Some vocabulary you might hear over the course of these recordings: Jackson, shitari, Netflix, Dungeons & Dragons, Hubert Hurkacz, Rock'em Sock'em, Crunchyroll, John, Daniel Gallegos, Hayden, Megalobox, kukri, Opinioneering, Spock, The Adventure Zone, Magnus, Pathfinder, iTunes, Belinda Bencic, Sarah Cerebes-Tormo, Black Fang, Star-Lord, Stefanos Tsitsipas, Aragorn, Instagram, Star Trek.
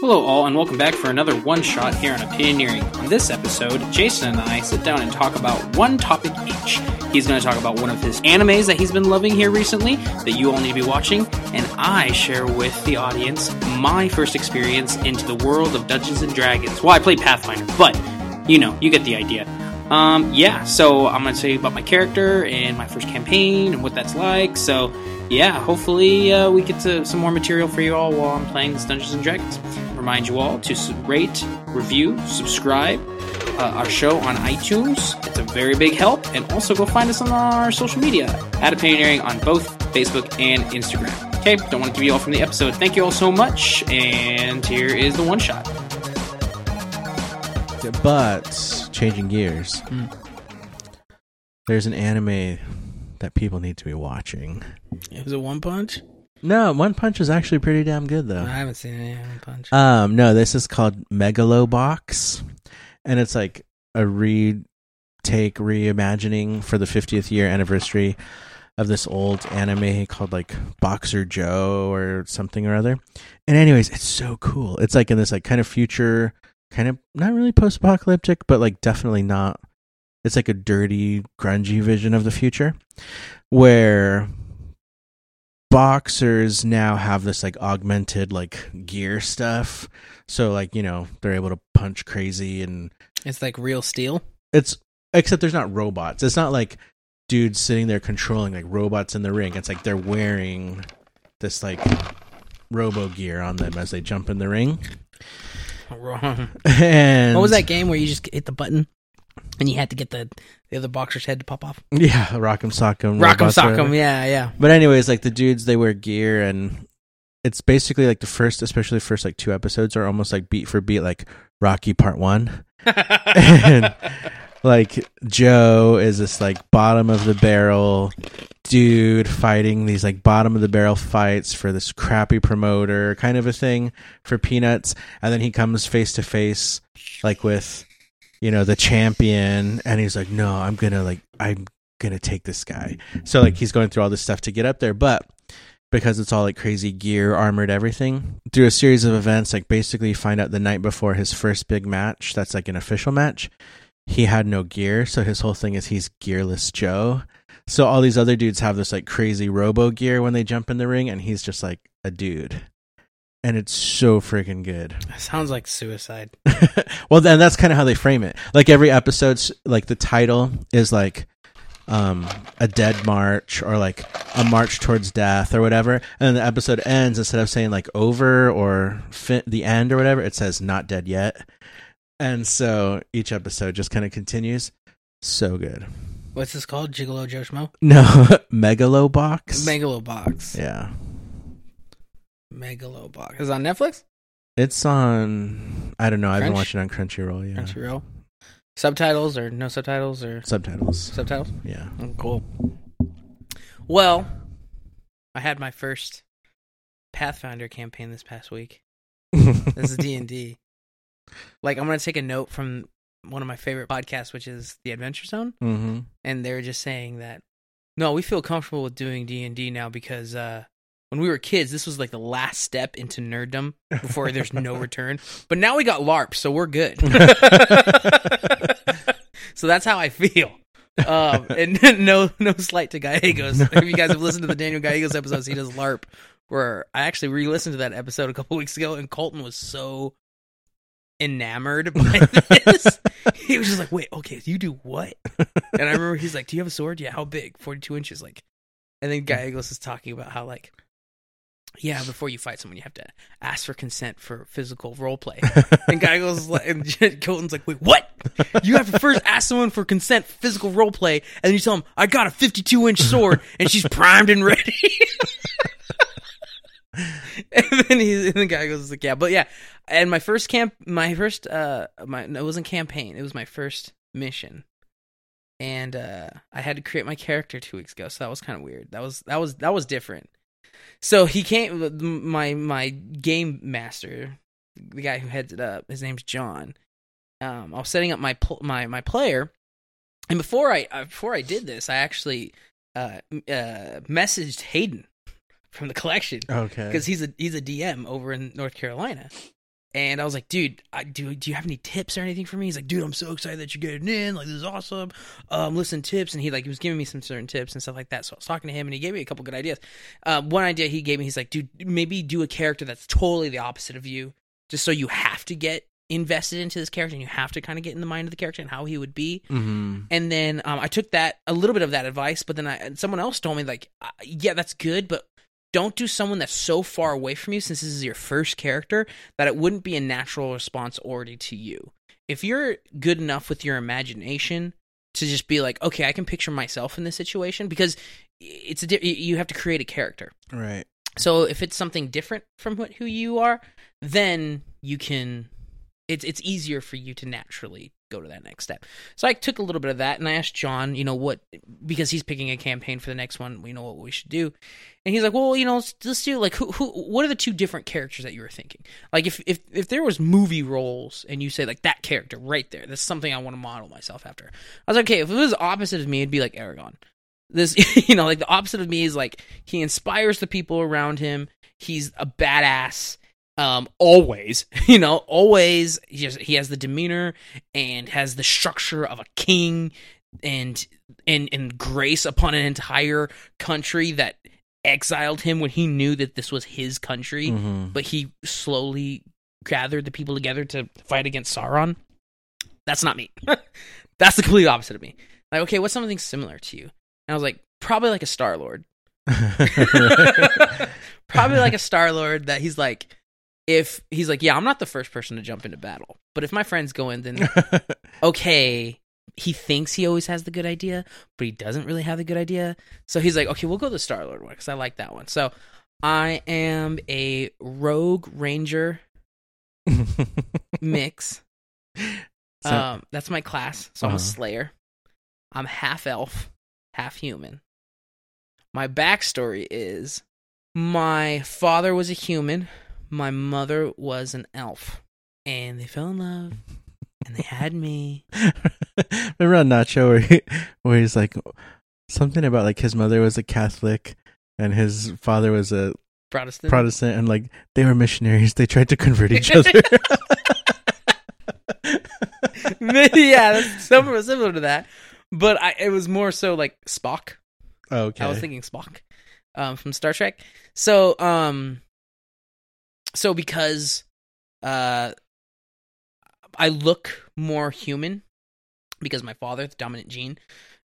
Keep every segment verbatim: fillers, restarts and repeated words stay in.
Hello all, and welcome back for another one-shot here on Opinioneering. On this episode, Jason and I sit down and talk about one topic each. He's going to talk about one of his animes that he's been loving here recently, that you all need to be watching, and I share with the audience my first experience into the world of Dungeons and Dragons. Well, I played Pathfinder, but, you know, you get the idea. Um, yeah, so I'm going to tell you about my character and my first campaign and what that's like, so... yeah, hopefully uh, we get to some more material for you all while I'm playing this Dungeons and Dragons. Remind you all to sub- rate, review, subscribe uh, our show on iTunes. It's a very big help. And also go find us on our social media at Opinioneering on both Facebook and Instagram. Okay, don't want to give you all from the episode. Thank you all so much. And here is the one shot. But changing gears, mm. there's an anime that people need to be watching. It was a One Punch? No, One Punch is actually pretty damn good, though. I haven't seen any One Punch. Um, no, this is called Megalobox, and it's like a retake, reimagining for the fiftieth year anniversary of this old anime called like Boxer Joe or something or other. And anyways, it's so cool. It's like in this like kind of future, kind of not really post-apocalyptic, but like definitely not. It's like a dirty, grungy vision of the future where boxers now have this like augmented like gear stuff. So like, you know, they're able to punch crazy and it's like real steel. It's except there's not robots. It's not like dudes sitting there controlling like robots in the ring. It's like they're wearing this like robo gear on them as they jump in the ring. Wrong. And what was that game where you just hit the button? And you had to get the, the other boxer's head to pop off. Yeah, Rock'em Sock'em. Rock'em Sock'em, yeah, yeah. But anyways, like the dudes, they wear gear, and it's basically like the first, especially the first like two episodes are almost like beat for beat, like Rocky Part One. And like Joe is this like bottom of the barrel dude fighting these like bottom of the barrel fights for this crappy promoter kind of a thing for peanuts. And then he comes face to face like with... you know, the champion, and he's like, no, I'm gonna like I'm gonna take this guy. So like he's going through all this stuff to get up there, but because it's all like crazy gear, armored, everything, through a series of events, like basically find out the night before his first big match that's like an official match, he had no gear, so his whole thing is he's Gearless Joe. So all these other dudes have this like crazy robo gear when they jump in the ring, and he's just like a dude. And it's so freaking good. That sounds like suicide. Well, then that's kind of how they frame it. Like every episode's like the title is like um, a dead march or like a march towards death or whatever. And then the episode ends, instead of saying like over or fin- the end or whatever, it says not dead yet. And so each episode just kind of continues. So good. What's this called? Gigolo Joe Schmo? No. Megalobox. Megalobox. Yeah. Megalobox. Is it on Netflix? It's on, I don't know. I've Crunch? been watching it on Crunchyroll. Yeah. Crunchyroll. Subtitles or no subtitles or subtitles? Subtitles. Yeah. Oh, cool. Well, I had my first Pathfinder campaign this past week. This is D and D. Like, I'm gonna take a note from one of my favorite podcasts, which is The Adventure Zone, mm-hmm. and they're just saying that no, we feel comfortable with doing D and D now because. Uh, When we were kids, this was like the last step into nerddom before there's no return. But now we got LARP, so we're good. So that's how I feel. Um, and no no slight to Gallegos. If you guys have listened to the Daniel Gallegos episodes, he does LARP, where I actually re-listened to that episode a couple weeks ago, and Colton was so enamored by this. He was just like, wait, okay, you do what? And I remember he's like, do you have a sword? Yeah, how big? forty-two inches, like. And then Gallegos is talking about how, like, yeah, before you fight someone, you have to ask for consent for physical role play. And Gallegos is like, and Colton's like, wait, what? You have to first ask someone for consent for physical role play, and then you tell them, I got a fifty-two inch sword, and she's primed and ready. And then he, and then Gallegos is like, yeah, but yeah. And my first camp, my first, uh, my no, it wasn't campaign. It was my first mission. And uh, I had to create my character two weeks ago, so that was kind of weird. That was that was that was different. So he came, my my game master, the guy who heads it up, his name's John. Um, I was setting up my my my player, and before I before I did this, I actually uh, uh, messaged Hayden from the collection, okay, because he's a he's a D M over in North Carolina, And I was like, dude, I, do, do you have any tips or anything for me? He's like, dude, I'm so excited that you're getting in. Like, this is awesome. Um, listen, tips. And he like he was giving me some certain tips and stuff like that. So I was talking to him, and he gave me a couple good ideas. Uh, one idea he gave me, he's like, dude, maybe do a character that's totally the opposite of you, just so you have to get invested into this character and you have to kind of get in the mind of the character and how he would be. Mm-hmm. And then um, I took that, a little bit of that advice, but then I, someone else told me, like, yeah, that's good, but don't do someone that's so far away from you, since this is your first character, that it wouldn't be a natural response already to you. If you're good enough with your imagination to just be like, okay, I can picture myself in this situation, because it's a, you have to create a character. Right. So if it's something different from what, who you are, then you can, it's it's easier for you to naturally go to that next step. So I took a little bit of that, and I asked John, you know, what, because he's picking a campaign for the next one, we know what we should do. And he's like, well, you know, let's, let's do like who, who what are the two different characters that you were thinking? Like if, if if there was movie roles and you say like that character right there, that's something I want to model myself after. I was like, okay, if it was opposite of me, it'd be like Aragorn. This, you know, like the opposite of me is like he inspires the people around him. He's a badass. Um, always, you know, always he has, he has the demeanor and has the structure of a king and, and, and grace upon an entire country that exiled him when he knew that this was his country, mm-hmm. but he slowly gathered the people together to fight against Sauron. That's not me. That's the complete opposite of me. Like, okay, what's something similar to you? And I was like, probably like a Star-Lord. Probably like a Star-Lord that he's like, if he's like, yeah, I'm not the first person to jump into battle, but if my friends go in, then okay, he thinks he always has the good idea, but he doesn't really have the good idea. So he's like, okay, we'll go the Star-Lord one because I like that one. So I am a rogue ranger mix. So, um, that's my class. So uh-huh. I'm a slayer. I'm half elf, half human. My backstory is my father was a human. My mother was an elf, and they fell in love, and they had me. Remember on Nacho where, he, where he's like, something about like his mother was a Catholic, and his father was a Protestant, Protestant, and like they were missionaries. They tried to convert each other. Yeah, that's similar, similar to that, but I, it was more so like Spock. Oh, okay. I was thinking Spock um, from Star Trek. So, um... So because uh, I look more human, because my father, the dominant gene,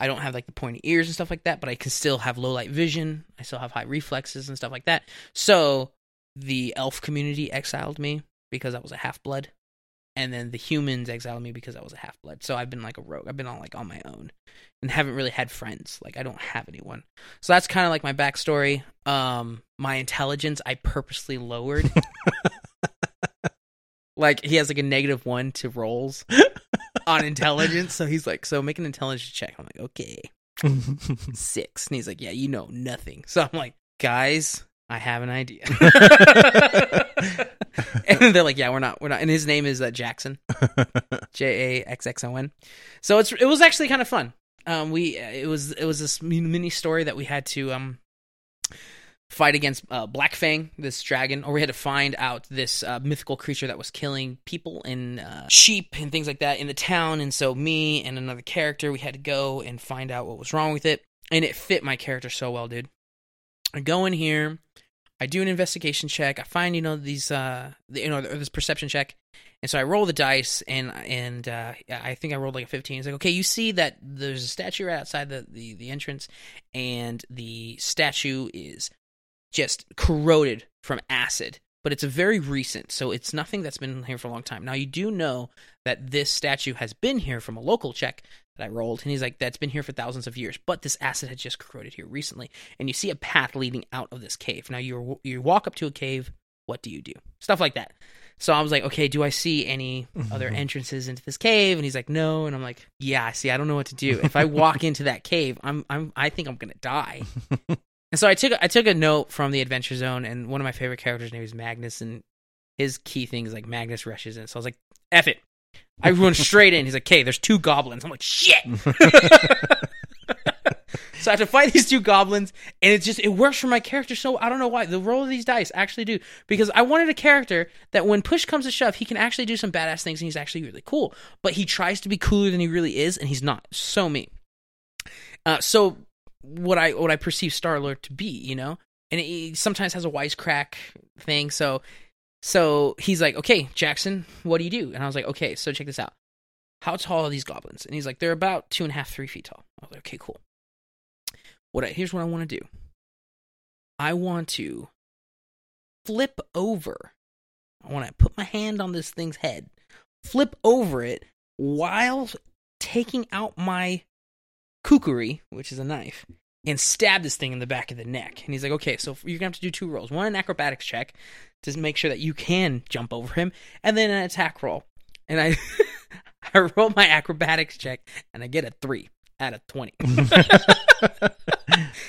I don't have like the pointy ears and stuff like that, but I can still have low light vision. I still have high reflexes and stuff like that. So the elf community exiled me because I was a half-blood. And then the humans exiled me because I was a half-blood. So I've been like a rogue. I've been on like on my own and haven't really had friends. Like I don't have anyone. So that's kind of like my backstory. Um, my intelligence, I purposely lowered. Like he has like a negative one to rolls on intelligence. So he's like, so make an intelligence check. I'm like, okay, six. And he's like, yeah, you know nothing. So I'm like, guys, I have an idea. And they're like, yeah, we're not, we're not. And his name is uh, Jackson, J A X X O N. So it's it was actually kind of fun. Um, we it was it was this mini story that we had to um fight against uh, Black Fang, this dragon, or we had to find out this uh, mythical creature that was killing people and uh, sheep and things like that in the town. And so me and another character, we had to go and find out what was wrong with it. And it fit my character so well, dude. I go in here. I do an investigation check. I find, you know, these, uh, the, you know, this perception check. And so I roll the dice, and and uh, I think I rolled like a fifteen. It's like, okay, you see that there's a statue right outside the, the, the entrance, and the statue is just corroded from acid. But it's a very recent, so it's nothing that's been here for a long time. Now, you do know that this statue has been here from a local check that I rolled, and he's like, that's been here for thousands of years, but this acid had just corroded here recently, and you see a path leading out of this cave. Now, you you walk up to a cave, what do you do? Stuff like that. So I was like, okay, do I see any other entrances into this cave? And he's like, no. And I'm like, yeah, see, I don't know what to do. If I walk into that cave, I'm I'm I think I'm going to die. And so I took I took a note from The Adventure Zone, and one of my favorite characters' name is Magnus, and his key thing is like Magnus rushes in. So I was like, F it. I run straight in. He's like, okay, there's two goblins. I'm like, shit. So So I have to fight these two goblins, and it just, it works for my character. So I don't know why. The roll of these dice actually do, because I wanted a character that when push comes to shove, he can actually do some badass things, and he's actually really cool. But he tries to be cooler than he really is, and he's not. So me. Uh, so what I what I perceive Star-Lord to be, you know? And he sometimes has a wisecrack thing, so... So he's like, okay, Jackson, what do you do? And I was like, okay, so check this out. How tall are these goblins? And he's like, they're about two and a half, three feet tall. I was like, okay, cool. What I, here's what I want to do. I want to flip over. I want to put my hand on this thing's head, flip over it while taking out my kukri, which is a knife, and stab this thing in the back of the neck. And he's like, okay, so you're going to have to do two rolls. One, an acrobatics check to make sure that you can jump over him, and then an attack roll. And I I roll my acrobatics check, and I get a three out of twenty.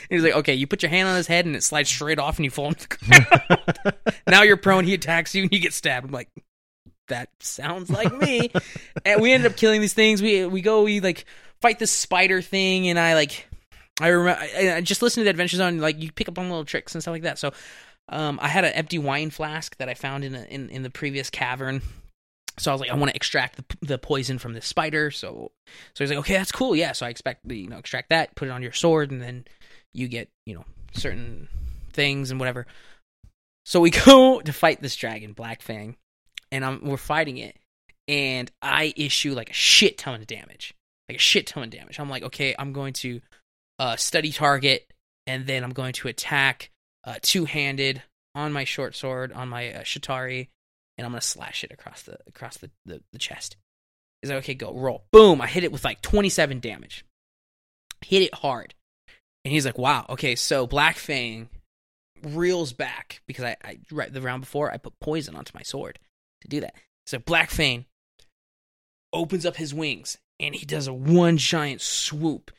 He's like, okay, you put your hand on his head, and it slides straight off, and you fall on the ground. Now you're prone, he attacks you, and you get stabbed. I'm like, that sounds like me. And we ended up killing these things. We, we go, we, like, fight this spider thing, and I, like... I remember. I just listened to the Adventure Zone. Like, you pick up on little tricks and stuff like that. So, um, I had an empty wine flask that I found in a, in in the previous cavern. So I was like, I want to extract the the poison from this spider. So, so he's like, okay, that's cool. Yeah. So I expect the, you know, extract that, put it on your sword, and then you get, you know, certain things and whatever. So we go to fight this dragon, Black Fang, and I'm we're fighting it, and I issue like a shit ton of damage, like a shit ton of damage. I'm like, okay, I'm going to. Uh, study target, and then I'm going to attack uh, two-handed on my short sword, on my uh, shitari, and I'm going to slash it across the across the, the, the chest. He's like, okay, go, roll. Boom, I hit it with like twenty-seven damage. Hit it hard. And he's like, wow, okay, so Black Fang reels back, because I, I right the round before, I put poison onto my sword to do that. So Black Fang opens up his wings, and he does a one giant swoop.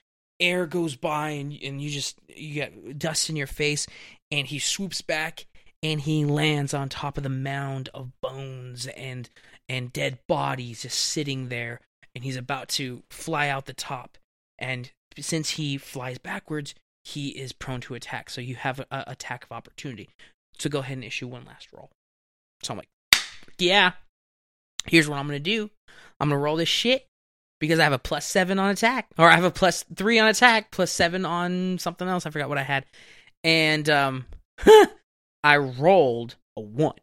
Air goes by, and, and you just, you get dust in your face, and he swoops back, and he lands on top of the mound of bones and and dead bodies just sitting there, and he's about to fly out the top. And since he flies backwards, he is prone to attack, so you have an attack of opportunity. So go ahead and issue one last roll. So I'm like, yeah, here's what I'm going to do. I'm going to roll this shit, because I have a plus seven on attack, or I have a plus three on attack, plus seven on something else. I forgot what I had. And um, I rolled a one.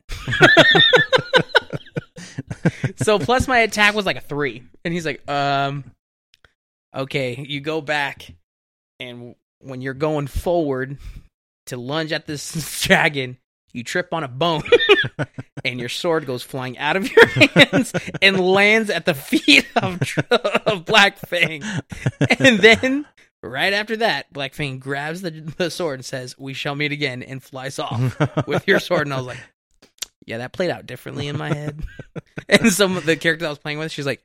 So plus my attack was like a three. And he's like, um, okay, you go back. And when you're going forward to lunge at this dragon, you trip on a bone, and your sword goes flying out of your hands and lands at the feet of, of Black Fang. And then, right after that, Black Fang grabs the, the sword and says, "We shall meet again," and flies off with your sword. And I was like, yeah, that played out differently in my head. And some of the character I was playing with, she's like,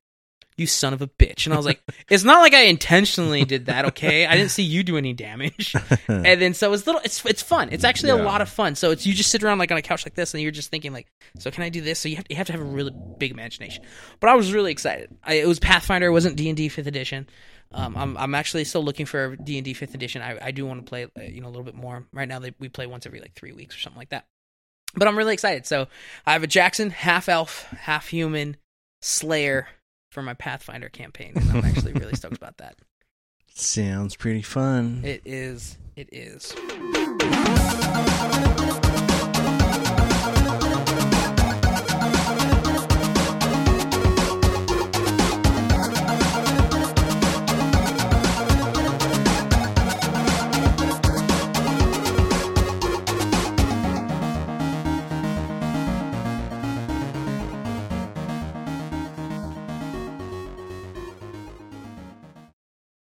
"You son of a bitch." And I was like, it's not like I intentionally did that, okay? I didn't see you do any damage. And then so it's little it's it's fun. It's actually yeah. a lot of fun. So it's you just sit around like on a couch like this, and you're just thinking like, so can I do this? So you have to, you have to have a really big imagination. But I was really excited. I, it was Pathfinder, it wasn't D and D fifth edition. Um, I'm I'm actually still looking for D and D fifth edition. I, I do want to play you know a little bit more. Right now they, we play once every like three weeks or something like that. But I'm really excited. So I have a Jackson, half elf, half human slayer for my Pathfinder campaign, and I'm actually really stoked about that. Sounds pretty fun. It is. It is.